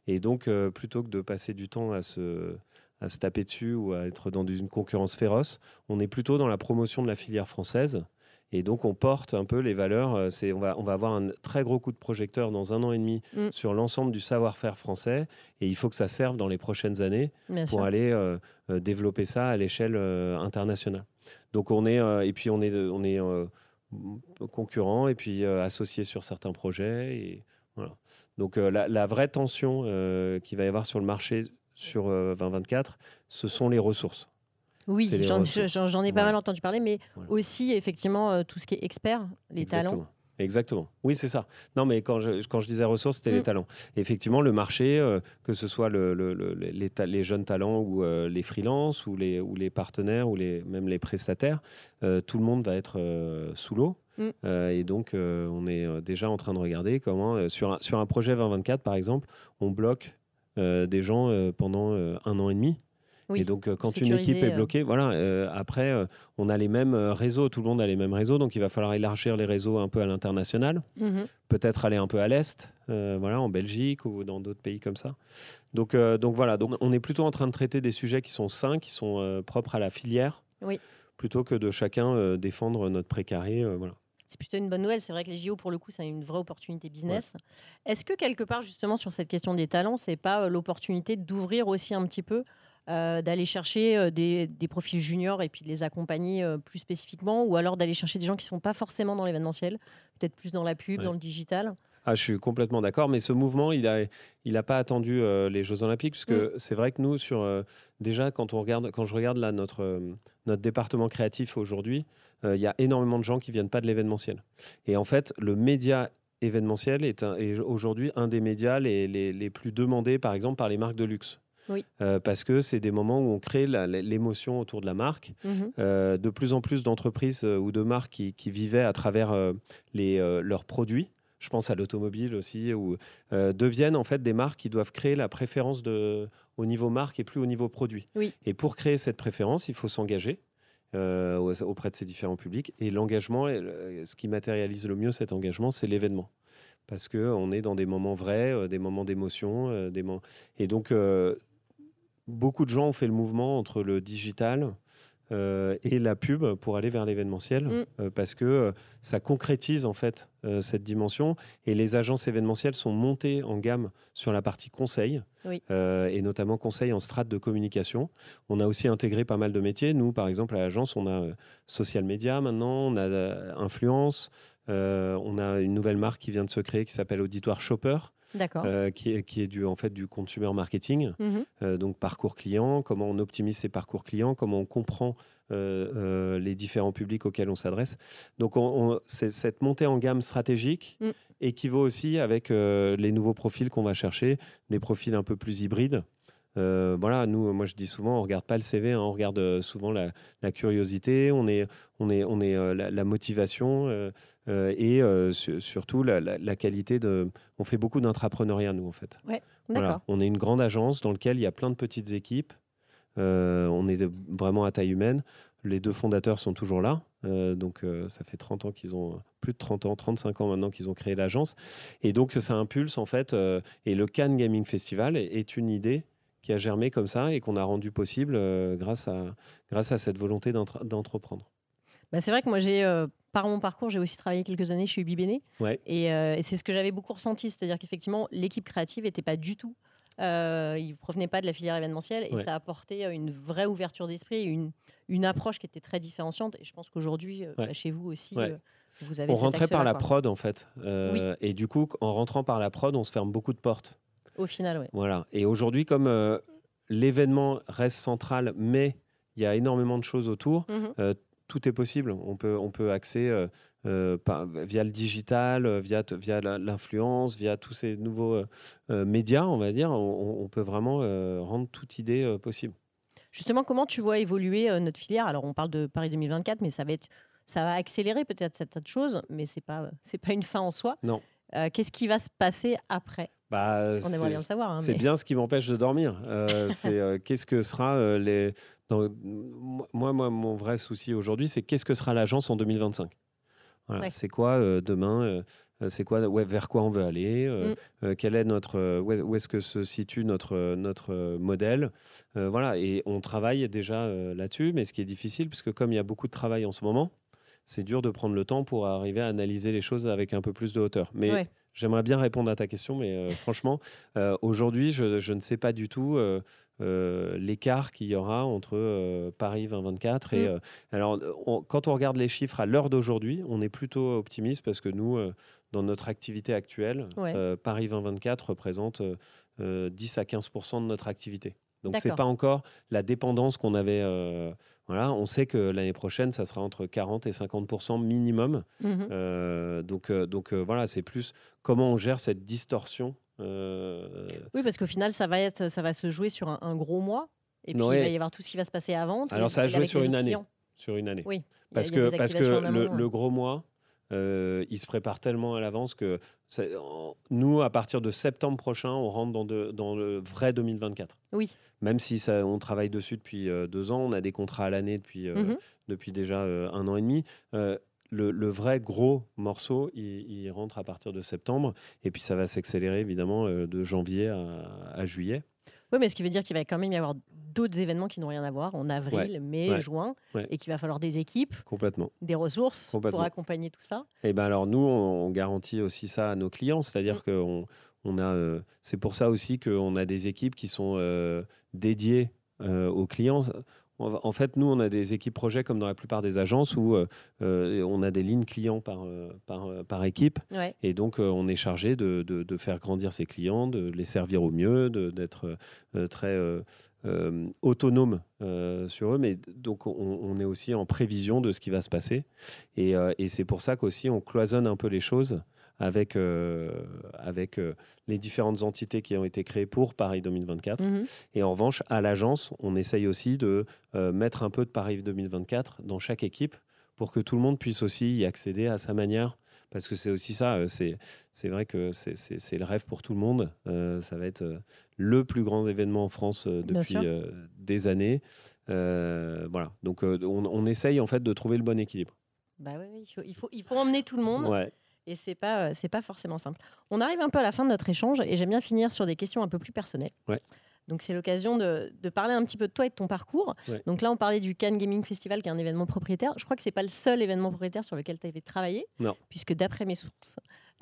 Et donc, euh, plutôt que de passer du temps à se, à se taper dessus ou à être dans une concurrence féroce, on est plutôt dans la promotion de la filière française. Et donc, on porte un peu les valeurs. C'est, on, va, on va avoir un très gros coup de projecteur dans un an et demi mmh. sur l'ensemble du savoir-faire français. Et il faut que ça serve dans les prochaines années Bien pour sûr. aller euh, développer ça à l'échelle euh, internationale. Donc, on est, euh, et puis on est, on est euh, concurrents et puis euh, associés sur certains projets. Et voilà. Donc, euh, la, la vraie tension euh, qu'il va y avoir sur le marché sur euh, vingt vingt-quatre, ce sont les ressources. Oui, j'en, j'en, j'en ai pas ouais. mal entendu parler, mais voilà. aussi, effectivement, euh, tout ce qui est expert, les Exactement. talents. Exactement. Oui, c'est ça. Non, mais quand je, quand je disais ressources, c'était mmh. les talents. Et effectivement, le marché, euh, que ce soit le, le, le, les, ta- les jeunes talents ou euh, les freelances ou les, ou les partenaires ou les, même les prestataires, euh, tout le monde va être euh, sous l'eau. Mmh. Euh, et donc, euh, on est déjà en train de regarder comment, euh, sur, un, sur un projet vingt vingt-quatre, par exemple, on bloque euh, des gens euh, pendant euh, un an et demi. Oui, et donc, euh, quand une équipe est bloquée, euh... voilà, euh, après, euh, on a les mêmes réseaux, tout le monde a les mêmes réseaux, donc il va falloir élargir les réseaux un peu à l'international, mm-hmm. peut-être aller un peu à l'Est, euh, voilà, en Belgique ou dans d'autres pays comme ça. Donc, euh, donc voilà, donc, on est plutôt en train de traiter des sujets qui sont sains, qui sont euh, propres à la filière, oui. plutôt que de chacun euh, défendre notre précaré, euh, voilà. C'est plutôt une bonne nouvelle. C'est vrai que les J O, pour le coup, c'est une vraie opportunité business. Ouais. Est-ce que, quelque part, justement, sur cette question des talents, c'est pas euh, l'opportunité d'ouvrir aussi un petit peu Euh, d'aller chercher euh, des, des profils juniors et puis de les accompagner euh, plus spécifiquement, ou alors d'aller chercher des gens qui ne sont pas forcément dans l'événementiel, peut-être plus dans la pub, ouais. dans le digital. Ah, je suis complètement d'accord, mais ce mouvement, il n'a il a pas attendu euh, les Jeux Olympiques, parce que mmh. c'est vrai que nous, sur, euh, déjà, quand, on regarde, quand je regarde là, notre, euh, notre département créatif aujourd'hui, euh, y a énormément de gens qui ne viennent pas de l'événementiel. Et en fait, le média événementiel est, un, est aujourd'hui un des médias les, les, les plus demandés, par exemple, par les marques de luxe. Oui. Euh, parce que c'est des moments où on crée la, l'émotion autour de la marque. Mmh. Euh, de plus en plus d'entreprises euh, ou de marques qui, qui vivaient à travers euh, les, euh, leurs produits, je pense à l'automobile aussi, où, euh, deviennent en fait des marques qui doivent créer la préférence de, au niveau marque et plus au niveau produit. Oui. Et pour créer cette préférence, il faut s'engager euh, auprès de ces différents publics. Et l'engagement, ce qui matérialise le mieux cet engagement, c'est l'événement. Parce qu'on est dans des moments vrais, euh, des moments d'émotion. Euh, des mo- et donc... Euh, Beaucoup de gens ont fait le mouvement entre le digital euh, et la pub pour aller vers l'événementiel mmh. euh, parce que euh, ça concrétise en fait euh, cette dimension, et les agences événementielles sont montées en gamme sur la partie conseil oui. euh, et notamment conseil en strate de communication. On a aussi intégré pas mal de métiers. Nous, par exemple, à l'agence, on a euh, social media maintenant, on a euh, influence, euh, on a une nouvelle marque qui vient de se créer qui s'appelle Auditoire Shopper. D'accord. Euh, qui est, qui est du, en fait du consumer marketing, mmh. euh, donc parcours client, comment on optimise ses parcours clients, comment on comprend euh, euh, les différents publics auxquels on s'adresse. Donc on, on, c'est, cette montée en gamme stratégique mmh. équivaut aussi avec euh, les nouveaux profils qu'on va chercher, des profils un peu plus hybrides Euh, voilà, nous, moi je dis souvent, on ne regarde pas le C V, hein, on regarde souvent la, la curiosité, on est, on est, on est euh, la, la motivation euh, euh, et euh, su, surtout la, la, la qualité de. On fait beaucoup d'intrapreneuriat, nous, en fait. Ouais, d'accord. Voilà. On est une grande agence dans laquelle il y a plein de petites équipes. Euh, on est vraiment à taille humaine. Les deux fondateurs sont toujours là. Euh, donc, euh, ça fait trente ans qu'ils ont, plus de trente ans, trente-cinq ans maintenant qu'ils ont créé l'agence. Et donc, ça impulse, en fait. Euh, et le Cannes Gaming Festival est, est une idée qui a germé comme ça et qu'on a rendu possible euh, grâce, à, grâce à cette volonté d'entre- d'entreprendre. Bah, c'est vrai que moi, j'ai, euh, par mon parcours, j'ai aussi travaillé quelques années chez Ubi Bene. Ouais. Et, euh, et c'est ce que j'avais beaucoup ressenti. C'est-à-dire qu'effectivement, l'équipe créative n'était pas du tout. Euh, il ne provenait pas de la filière événementielle et ouais. ça apportait une vraie ouverture d'esprit, une, une approche qui était très différenciante. Et je pense qu'aujourd'hui, ouais. bah, chez vous aussi, ouais. euh, vous avez on cette rentrait par la quoi. prod en fait. Euh, oui. Et du coup, en rentrant par la prod, on se ferme beaucoup de portes. Au final, oui. Voilà. Et aujourd'hui, comme euh, l'événement reste central, mais il y a énormément de choses autour, mm-hmm. euh, tout est possible. On peut, on peut axer euh, euh, par, via le digital, via, via la, l'influence, via tous ces nouveaux euh, euh, médias, on va dire. On, on peut vraiment euh, rendre toute idée euh, possible. Justement, comment tu vois évoluer euh, notre filière ? Alors, on parle de Paris deux mille vingt-quatre, mais ça va, être, ça va accélérer peut-être cette tas de choses, mais ce n'est pas, c'est pas une fin en soi. Non. Euh, qu'est-ce qui va se passer après ? Bah, on aimerait bien le savoir. Hein, c'est mais... bien ce qui m'empêche de dormir. Euh, c'est euh, qu'est-ce que sera euh, les... Dans... Moi, moi, mon vrai souci aujourd'hui, c'est qu'est-ce que sera l'agence en deux mille vingt-cinq. Voilà. Ouais. C'est quoi euh, demain euh, C'est quoi ouais, vers quoi on veut aller euh, mm. euh, Quel est notre euh, où est-ce que se situe notre notre euh, modèle euh, Voilà. Et on travaille déjà euh, là-dessus, mais ce qui est difficile, parce que comme il y a beaucoup de travail en ce moment, c'est dur de prendre le temps pour arriver à analyser les choses avec un peu plus de hauteur. Mais ouais. J'aimerais bien répondre à ta question, mais euh, franchement, euh, aujourd'hui, je, je ne sais pas du tout euh, euh, l'écart qu'il y aura entre euh, Paris vingt vingt-quatre. Et, mmh. euh, alors, on, quand on regarde les chiffres à l'heure d'aujourd'hui, on est plutôt optimiste parce que nous, euh, dans notre activité actuelle, ouais. euh, Paris vingt vingt-quatre représente euh, dix à quinze pour cent de notre activité. Donc, ce n'est pas encore la dépendance qu'on avait. Euh, voilà, on sait que l'année prochaine, ça sera entre quarante et cinquante pour cent minimum. Mm-hmm. Euh, donc, euh, donc euh, voilà, c'est plus comment on gère cette distorsion. Euh... Oui, parce qu'au final, ça va, être, ça va se jouer sur un, un gros mois. Et puis, ouais. il va y avoir tout ce qui va se passer avant. Alors, ça va jouer sur une année. Sur une année. Oui. Parce que, parce que le, le gros mois, euh, il se prépare tellement à l'avance que ça, en, nous, à partir de septembre prochain, on rentre dans, de, dans le vrai deux mille vingt-quatre. Oui. Même si ça, on travaille dessus depuis euh, deux ans, on a des contrats à l'année depuis, euh, mm-hmm. depuis déjà euh, un an et demi. Euh, le, le vrai gros morceau, il, il rentre à partir de septembre. Et puis, ça va s'accélérer, évidemment, euh, de janvier à, à juillet. Oui, mais ce qui veut dire qu'il va quand même y avoir d'autres événements qui n'ont rien à voir en avril, ouais, mai, ouais, juin, ouais. et qu'il va falloir des équipes, complètement, des ressources complètement. pour accompagner tout ça. Et ben alors nous, on, on garantit aussi ça à nos clients, c'est-à-dire mmh. que on, on a, euh, c'est pour ça aussi qu'on a des équipes qui sont euh, dédiées euh, aux clients. En fait, nous, on a des équipes projets comme dans la plupart des agences où euh, on a des lignes clients par, par, par équipe. Ouais. Et donc, euh, on est chargé de, de, de faire grandir ses clients, de les servir au mieux, de, d'être euh, très euh, euh, autonome euh, sur eux. Mais donc, on, on est aussi en prévision de ce qui va se passer. Et, euh, et c'est pour ça qu'aussi, on cloisonne un peu les choses avec, euh, avec euh, les différentes entités qui ont été créées pour Paris deux mille vingt-quatre. Mmh. Et en revanche, à l'agence, on essaye aussi de euh, mettre un peu de Paris deux mille vingt-quatre dans chaque équipe pour que tout le monde puisse aussi y accéder à sa manière. Parce que c'est aussi ça, euh, c'est, c'est vrai que c'est, c'est, c'est le rêve pour tout le monde. Euh, ça va être euh, le plus grand événement en France euh, depuis euh, des années. Euh, voilà, donc euh, on, on essaye en fait de trouver le bon équilibre. Bah oui, il faut, il faut, il faut emmener tout le monde. Ouais. Et c'est pas, c'est pas forcément simple. On arrive un peu à la fin de notre échange et j'aime bien finir sur des questions un peu plus personnelles. Ouais. Donc c'est l'occasion de, de parler un petit peu de toi et de ton parcours. Ouais. Donc là, on parlait du Cannes Gaming Festival qui est un événement propriétaire. Je crois que c'est pas le seul événement propriétaire sur lequel tu avais travaillé. Non. Puisque d'après mes sources,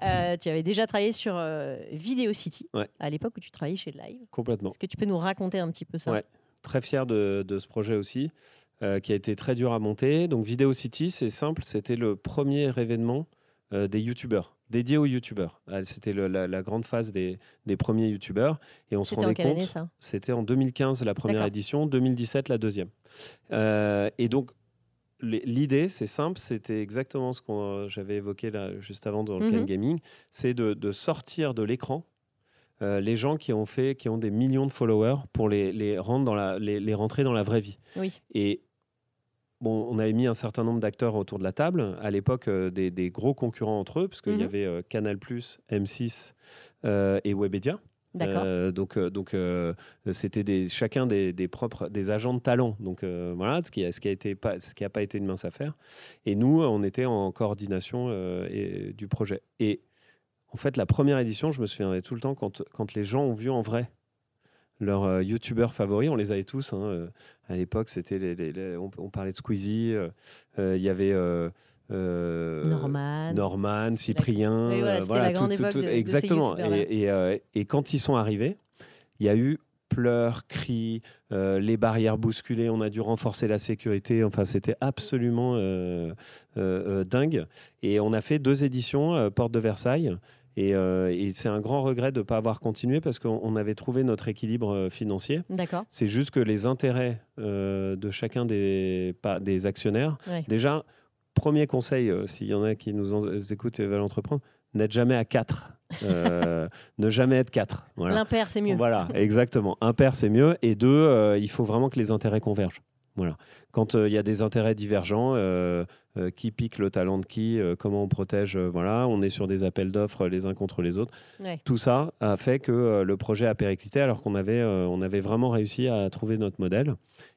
euh, tu avais déjà travaillé sur euh, Video City, ouais. à l'époque où tu travaillais chez Live. Complètement. Est-ce que tu peux nous raconter un petit peu ça ? Ouais. Très fier de, de ce projet aussi, euh, qui a été très dur à monter. Donc Video City, c'est simple, c'était le premier événement Euh, des youtubeurs, dédiés aux youtubeurs. C'était le, la, la grande phase des, des premiers youtubeurs. Et on c'était se rendait compte. Année, ça c'était en deux mille quinze la première D'accord. édition, deux mille dix-sept la deuxième. Euh, et donc les, l'idée, c'est simple, c'était exactement ce que euh, j'avais évoqué là, juste avant dans le mm-hmm. Cannes Gaming, c'est de, de sortir de l'écran euh, les gens qui ont fait, qui ont des millions de followers pour les, les, rendre dans la, les, les rentrer dans la vraie vie. Oui. Et bon, on avait mis un certain nombre d'acteurs autour de la table. À l'époque, euh, des, des gros concurrents entre eux, parce qu'il mmh. y avait euh, Canal+, M six euh, et Webédia. D'accord. Euh, donc, donc euh, c'était des, chacun des, des propres des agents de talent. Donc euh, voilà, ce qui a, ce qui a été pas, ce qui a pas été une mince affaire. Et nous, on était en coordination euh, et, du projet. Et en fait, la première édition, je me souviendrai tout le temps quand, quand les gens ont vu en vrai leurs euh, youtubeurs favoris. On les avait tous. Hein, euh, à l'époque, c'était les, les, les, on, on parlait de Squeezie. Euh, euh, y avait euh, Euh, Norman, Norman, Cyprien, la... voilà, voilà tout, tout, tout, de, exactement. De et, et, euh, et quand ils sont arrivés, il y a eu pleurs, cris, euh, les barrières bousculées, on a dû renforcer la sécurité. Enfin, c'était absolument euh, euh, euh, dingue. Et on a fait deux éditions, euh, Porte de Versailles. Et, euh, et c'est un grand regret de ne pas avoir continué parce qu'on avait trouvé notre équilibre financier. D'accord. C'est juste que les intérêts euh, de chacun des, pas, des actionnaires, ouais. déjà. Premier conseil, euh, s'il y en a qui nous en, euh, écoutent et veulent entreprendre, n'êtes jamais à quatre. Euh, ne jamais être quatre. Voilà. L'impair, c'est mieux. Voilà, exactement. Impair, c'est mieux. Et deux, euh, il faut vraiment que les intérêts convergent. Voilà. Quand il euh, y a des intérêts divergents, euh, euh, qui pique le talent de qui, euh, comment on protège, euh, voilà, on est sur des appels d'offres les uns contre les autres. Ouais. Tout ça a fait que euh, le projet a périclité alors qu'on avait, euh, on avait vraiment réussi à trouver notre modèle.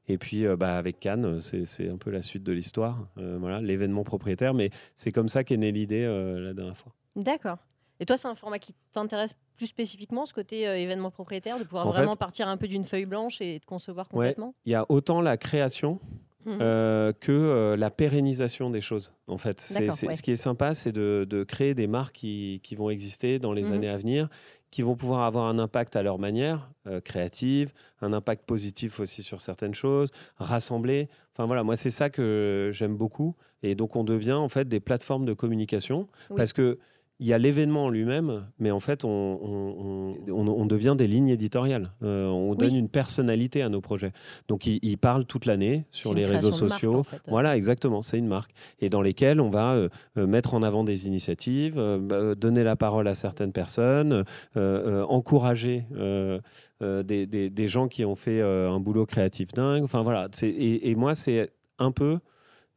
Et puis euh, bah, avec Cannes, c'est, c'est un peu la suite de l'histoire, euh, voilà, l'événement propriétaire. Mais c'est comme ça qu'est née l'idée euh, la dernière fois. D'accord. Et toi, c'est un format qui t'intéresse plus spécifiquement, ce côté euh, événement propriétaire, de pouvoir en vraiment fait, partir un peu d'une feuille blanche et de concevoir complètement ? Il y a autant la création euh, que euh, la pérennisation des choses, en fait. C'est, c'est, ouais. Ce qui est sympa, c'est de, de créer des marques qui, qui vont exister dans les mmh. années à venir, qui vont pouvoir avoir un impact à leur manière, euh, créative, un impact positif aussi sur certaines choses, rassembler. Enfin voilà, moi, c'est ça que j'aime beaucoup. Et donc, on devient en fait des plateformes de communication oui. parce que il y a l'événement en lui-même, mais en fait, on, on, on, on devient des lignes éditoriales. Euh, on oui. donne une personnalité à nos projets. Donc, ils, ils parlent toute l'année sur les réseaux sociaux. Marque, en fait. Voilà, exactement, c'est une marque. Et dans lesquelles on va euh, mettre en avant des initiatives, euh, donner la parole à certaines personnes, euh, euh, encourager euh, euh, des, des, des gens qui ont fait euh, un boulot créatif dingue. Enfin, voilà. C'est, et, et moi, c'est un peu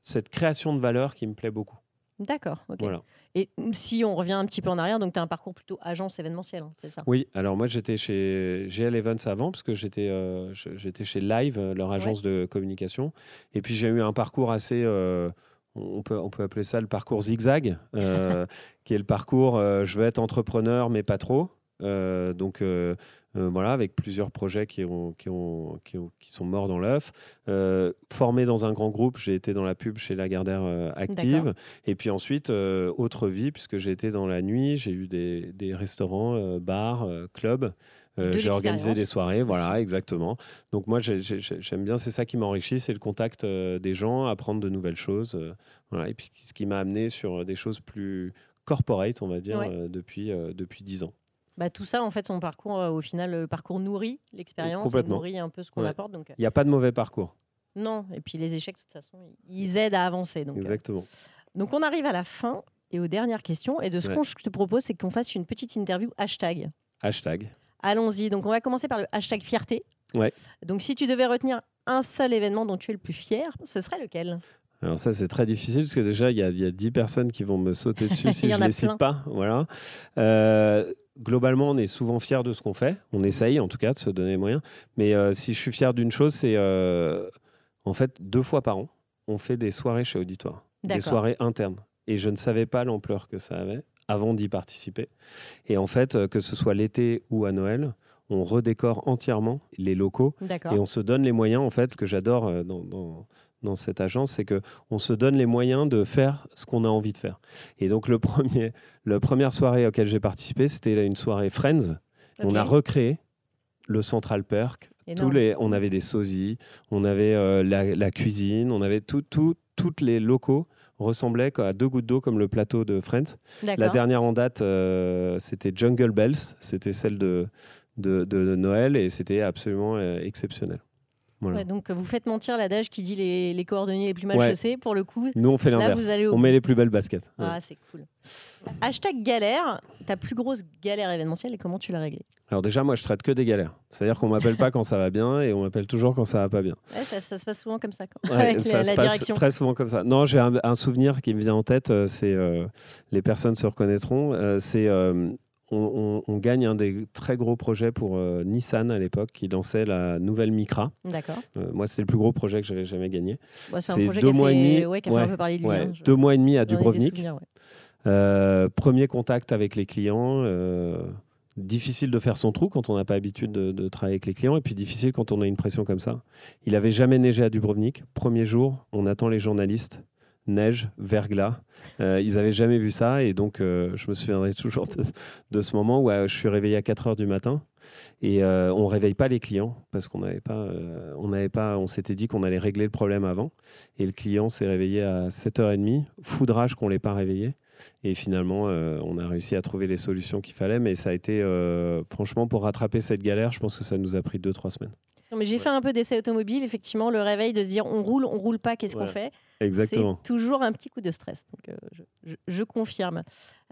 cette création de valeur qui me plaît beaucoup. D'accord, ok. Voilà. Et si on revient un petit peu en arrière, donc tu as un parcours plutôt agence événementielle, hein, c'est ça ? Oui, alors moi j'étais chez G L Events avant, parce que j'étais, euh, j'étais chez Live, leur agence ouais. de communication. Et puis j'ai eu un parcours assez, euh, on peut, on peut appeler ça le parcours zigzag, euh, qui est le parcours euh, je veux être entrepreneur mais pas trop. Euh, donc euh, euh, voilà, avec plusieurs projets qui, ont, qui, ont, qui, ont, qui sont morts dans l'œuf. Euh, formé dans un grand groupe, j'ai été dans la pub chez La Gardère euh, Active. D'accord. Et puis ensuite, euh, autre vie, puisque j'ai été dans la nuit, j'ai eu des, des restaurants, euh, bars, euh, clubs. Euh, j'ai organisé des soirées, voilà, exactement. Donc moi, j'ai, j'ai, j'aime bien, c'est ça qui m'enrichit, c'est le contact euh, des gens, apprendre de nouvelles choses. Euh, voilà. Et puis ce qui m'a amené sur des choses plus corporate, on va dire, ouais. euh, depuis, euh, depuis dix ans. Bah, tout ça, en fait, son parcours, euh, au final, le parcours nourrit l'expérience, nourrit un peu ce qu'on ouais. apporte. Donc... Il n'y a pas de mauvais parcours. Non, et puis les échecs, de toute façon, ils aident à avancer. Donc, exactement. Euh... Donc, on arrive à la fin et aux dernières questions. Et de ce ouais. qu'on je te propose, c'est qu'on fasse une petite interview hashtag. Hashtag. Allons-y. Donc, on va commencer par le hashtag fierté. Ouais. Donc, si tu devais retenir un seul événement dont tu es le plus fier, ce serait lequel ? Alors ça, c'est très difficile parce que déjà, il y a, y a dix personnes qui vont me sauter dessus si je ne les cite pas. Voilà. Euh... Globalement, on est souvent fier de ce qu'on fait. On essaye, en tout cas, de se donner les moyens. Mais euh, si je suis fier d'une chose, c'est euh, en fait deux fois par an, on fait des soirées chez Auditoire, D'accord. des soirées internes. Et je ne savais pas l'ampleur que ça avait avant d'y participer. Et en fait, euh, que ce soit l'été ou à Noël, on redécore entièrement les locaux D'accord. et on se donne les moyens. En fait, ce que j'adore euh, dans, dans dans cette agence, c'est qu'on se donne les moyens de faire ce qu'on a envie de faire. Et donc, le premier, la première soirée auquel j'ai participé, c'était une soirée Friends. Okay. On a recréé le Central Perk. Tous les, on avait des sosies, on avait euh, la, la cuisine, on avait tout, tout, toutes les locaux ressemblaient à deux gouttes d'eau comme le plateau de Friends. D'accord. La dernière en date, euh, c'était Jungle Bells. C'était celle de, de, de Noël et c'était absolument euh, exceptionnel. Voilà. Ouais, donc vous faites mentir l'adage qui dit les, les coordonnées les plus mal ouais. chaussées. Pour le coup, nous on fait l'inverse. Là, on met les plus belles baskets. Ouais. Ah, c'est cool. Hashtag galère. Ta plus grosse galère événementielle et comment tu l'as réglée? Alors déjà, moi, je traite que des galères. C'est-à-dire qu'on m'appelle pas quand ça va bien et on m'appelle toujours quand ça va pas bien. Ouais, ça, ça se passe souvent comme ça. Quand... Ouais, avec ça la, se la passe direction. Très souvent comme ça. Non, j'ai un, un souvenir qui me vient en tête. Euh, c'est euh, les personnes se reconnaîtront. Euh, c'est euh, On, on, on gagne un des très gros projets pour euh, Nissan à l'époque qui lançait la nouvelle Micra. D'accord. Euh, moi, c'est le plus gros projet que j'avais jamais gagné. Ouais, c'est, c'est un projet deux qui mois a fait, et demi, ouais, qui a fait ouais, un peu parler de lui. Ouais. Hein, je... Deux mois et demi à Dubrovnik. Ouais. Euh, premier contact avec les clients. Euh, difficile de faire son trou quand on n'a pas l'habitude de, de travailler avec les clients. Et puis difficile quand on a une pression comme ça. Il n'avait jamais neigé à Dubrovnik. Premier jour, on attend les journalistes. Neige, verglas. Euh, ils n'avaient jamais vu ça. Et donc, euh, je me souviendrai toujours de, de ce moment où euh, je suis réveillé à quatre heures du matin. Et euh, on ne réveille pas les clients parce qu'on n'avait pas, euh, on n'avait pas... On s'était dit qu'on allait régler le problème avant. Et le client s'est réveillé à sept heures trente. Foudrage qu'on ne l'ait pas réveillé. Et finalement, euh, on a réussi à trouver les solutions qu'il fallait. Mais ça a été... Euh, franchement, pour rattraper cette galère, je pense que ça nous a pris deux à trois semaines. Non, mais j'ai ouais. fait un peu d'essai automobile. Effectivement, le réveil de se dire on roule, on ne roule pas, qu'est-ce voilà. qu'on fait ? Exactement. C'est toujours un petit coup de stress, donc euh, je, je, je confirme.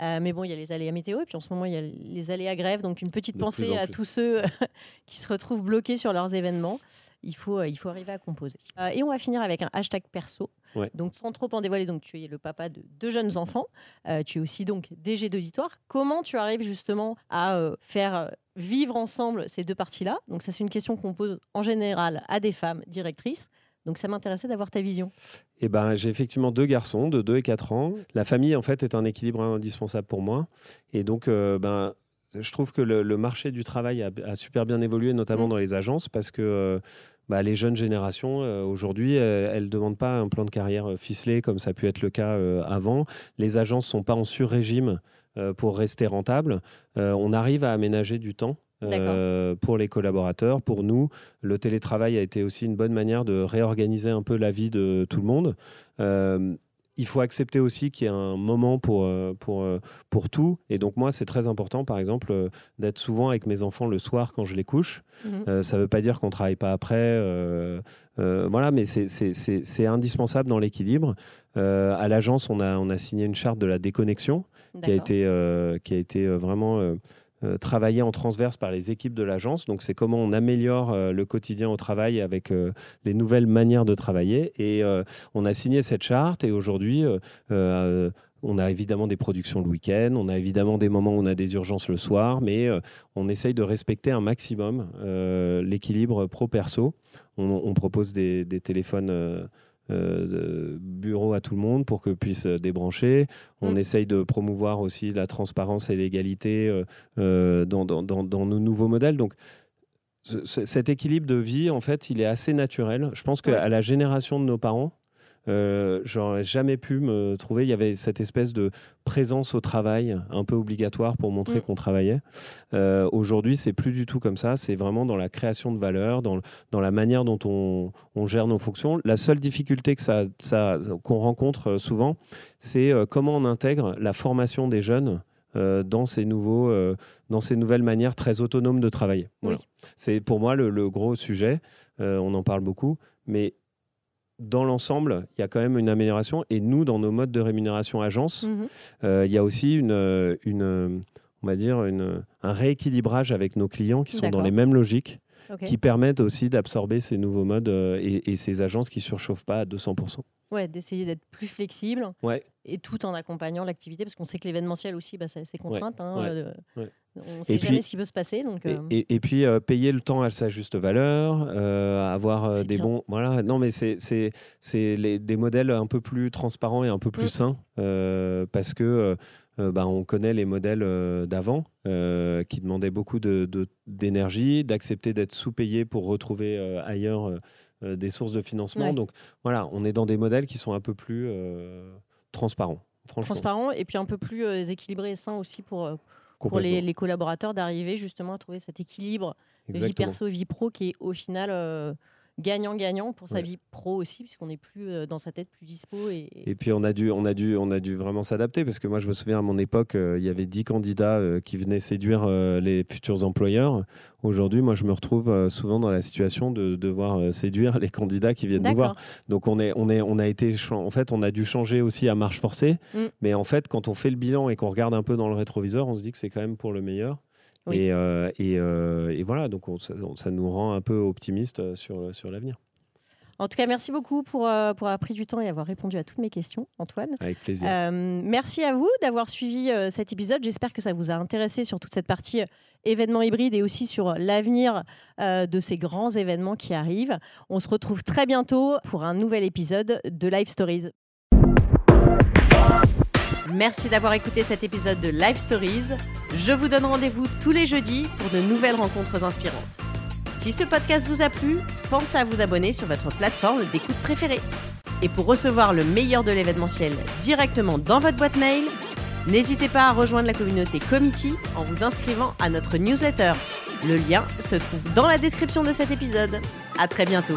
Euh, mais bon, il y a les aléas météo et puis en ce moment, il y a les aléas grève. Donc, une petite de pensée à tous ceux qui se retrouvent bloqués sur leurs événements. Il faut, euh, il faut arriver à composer. Euh, et on va finir avec un hashtag perso. Ouais. Donc, sans trop en dévoiler, donc, tu es le papa de deux jeunes enfants. Euh, tu es aussi donc D G d'Auditoire. Comment tu arrives justement à euh, faire vivre ensemble ces deux parties-là ? Donc, ça, c'est une question qu'on pose en général à des femmes directrices. Donc, ça m'intéressait d'avoir ta vision. Eh ben, j'ai effectivement deux garçons de deux et quatre ans. La famille, en fait, est un équilibre indispensable pour moi. Et donc, euh, ben, je trouve que le, le marché du travail a, a super bien évolué, notamment mmh. dans les agences, parce que euh, bah, les jeunes générations, euh, aujourd'hui, elles ne demandent pas un plan de carrière ficelé, comme ça a pu être le cas euh, avant. Les agences ne sont pas en sur-régime euh, pour rester rentables. Euh, on arrive à aménager du temps. Euh, pour les collaborateurs, pour nous, le télétravail a été aussi une bonne manière de réorganiser un peu la vie de tout le monde. Euh, il faut accepter aussi qu'il y a un moment pour, pour, pour tout. Et donc moi, c'est très important, par exemple, d'être souvent avec mes enfants le soir quand je les couche. Mmh. Euh, ça ne veut pas dire qu'on ne travaille pas après. Euh, euh, voilà, mais c'est, c'est, c'est, c'est indispensable dans l'équilibre. Euh, à l'agence, on a, on a signé une charte de la déconnexion qui a, été, euh, qui a été vraiment... Euh, Euh, travailler en transverse par les équipes de l'agence. Donc, c'est comment on améliore euh, le quotidien au travail avec euh, les nouvelles manières de travailler. Et euh, on a signé cette charte et aujourd'hui... Euh, euh, On a évidemment des productions le week-end, on a évidemment des moments où on a des urgences le soir, mais euh, on essaye de respecter un maximum euh, l'équilibre pro-perso. On, on propose des, des téléphones euh, euh, de bureau à tout le monde pour que puisse débrancher. On mmh. essaye de promouvoir aussi la transparence et l'égalité euh, dans, dans, dans, dans nos nouveaux modèles. Donc, c- cet équilibre de vie, en fait, il est assez naturel. Je pense qu'à la génération de nos parents, Euh, j'aurais jamais pu me trouver. Il y avait cette espèce de présence au travail un peu obligatoire pour montrer mmh. qu'on travaillait. Euh, aujourd'hui, c'est plus du tout comme ça. C'est vraiment dans la création de valeur, dans, le, dans la manière dont on, on gère nos fonctions. La seule difficulté que ça, ça, qu'on rencontre souvent, c'est comment on intègre la formation des jeunes Euh, dans, ces nouveaux, euh, dans ces nouvelles manières très autonomes de travailler. Voilà. Oui. C'est pour moi le, le gros sujet. Euh, on en parle beaucoup, mais dans l'ensemble, il y a quand même une amélioration. Et nous, dans nos modes de rémunération agence, mmh. euh, il y a aussi une, une, on va dire une, un rééquilibrage avec nos clients qui sont D'accord. dans les mêmes logiques, okay. qui permettent aussi d'absorber ces nouveaux modes euh, et, et ces agences qui ne surchauffent pas à deux cents pour cent. Ouais, d'essayer d'être plus flexible ouais. et tout en accompagnant l'activité, parce qu'on sait que l'événementiel aussi, bah, c'est contrainte. Ouais, hein, ouais, euh, ouais. On ne sait et jamais puis, ce qui peut se passer. Donc, euh... Et, et, et puis, euh, payer le temps à sa juste valeur, euh, avoir euh, des bien. bons... Voilà. Non, mais c'est, c'est, c'est les, des modèles un peu plus transparents et un peu plus mmh. sains, euh, parce que euh, bah, on connaît les modèles euh, d'avant, euh, qui demandaient beaucoup de, de, d'énergie, d'accepter d'être sous-payé pour retrouver euh, ailleurs euh, des sources de financement. Ouais. Donc, voilà, on est dans des modèles qui sont un peu plus euh, transparents. Transparents et puis un peu plus euh, équilibrés et sains aussi pour... Euh, pour les, les collaborateurs d'arriver justement à trouver cet équilibre Exactement. vie perso, vie pro qui est au final euh, gagnant-gagnant pour sa ouais. vie pro aussi, puisqu'on n'est plus euh, dans sa tête, plus dispo. Et, et... et puis, on a dû, on a dû, on a dû vraiment s'adapter, parce que moi, je me souviens, à mon époque, il euh, y avait dix candidats euh, qui venaient séduire euh, les futurs employeurs. Aujourd'hui, moi, je me retrouve euh, souvent dans la situation de devoir euh, séduire les candidats qui viennent nous voir. Donc, on, est, on, est, on a été... En fait, on a dû changer aussi à marche forcée. Mm. Mais en fait, quand on fait le bilan et qu'on regarde un peu dans le rétroviseur, on se dit que c'est quand même pour le meilleur. Oui. Et, euh, et, euh, et voilà, donc on, ça, ça nous rend un peu optimistes sur, sur l'avenir. En tout cas, merci beaucoup pour, euh, pour avoir pris du temps et avoir répondu à toutes mes questions, Antoine. Avec plaisir. Euh, merci à vous d'avoir suivi euh, cet épisode. J'espère que ça vous a intéressé sur toute cette partie euh, événements hybrides et aussi sur l'avenir euh, de ces grands événements qui arrivent. On se retrouve très bientôt pour un nouvel épisode de Live Stories. Merci d'avoir écouté cet épisode de Live Stories. Je vous donne rendez-vous tous les jeudis pour de nouvelles rencontres inspirantes. Si ce podcast vous a plu, pensez à vous abonner sur votre plateforme d'écoute préférée. Et pour recevoir le meilleur de l'événementiel directement dans votre boîte mail, n'hésitez pas à rejoindre la communauté Comity en vous inscrivant à notre newsletter. Le lien se trouve dans la description de cet épisode. À très bientôt.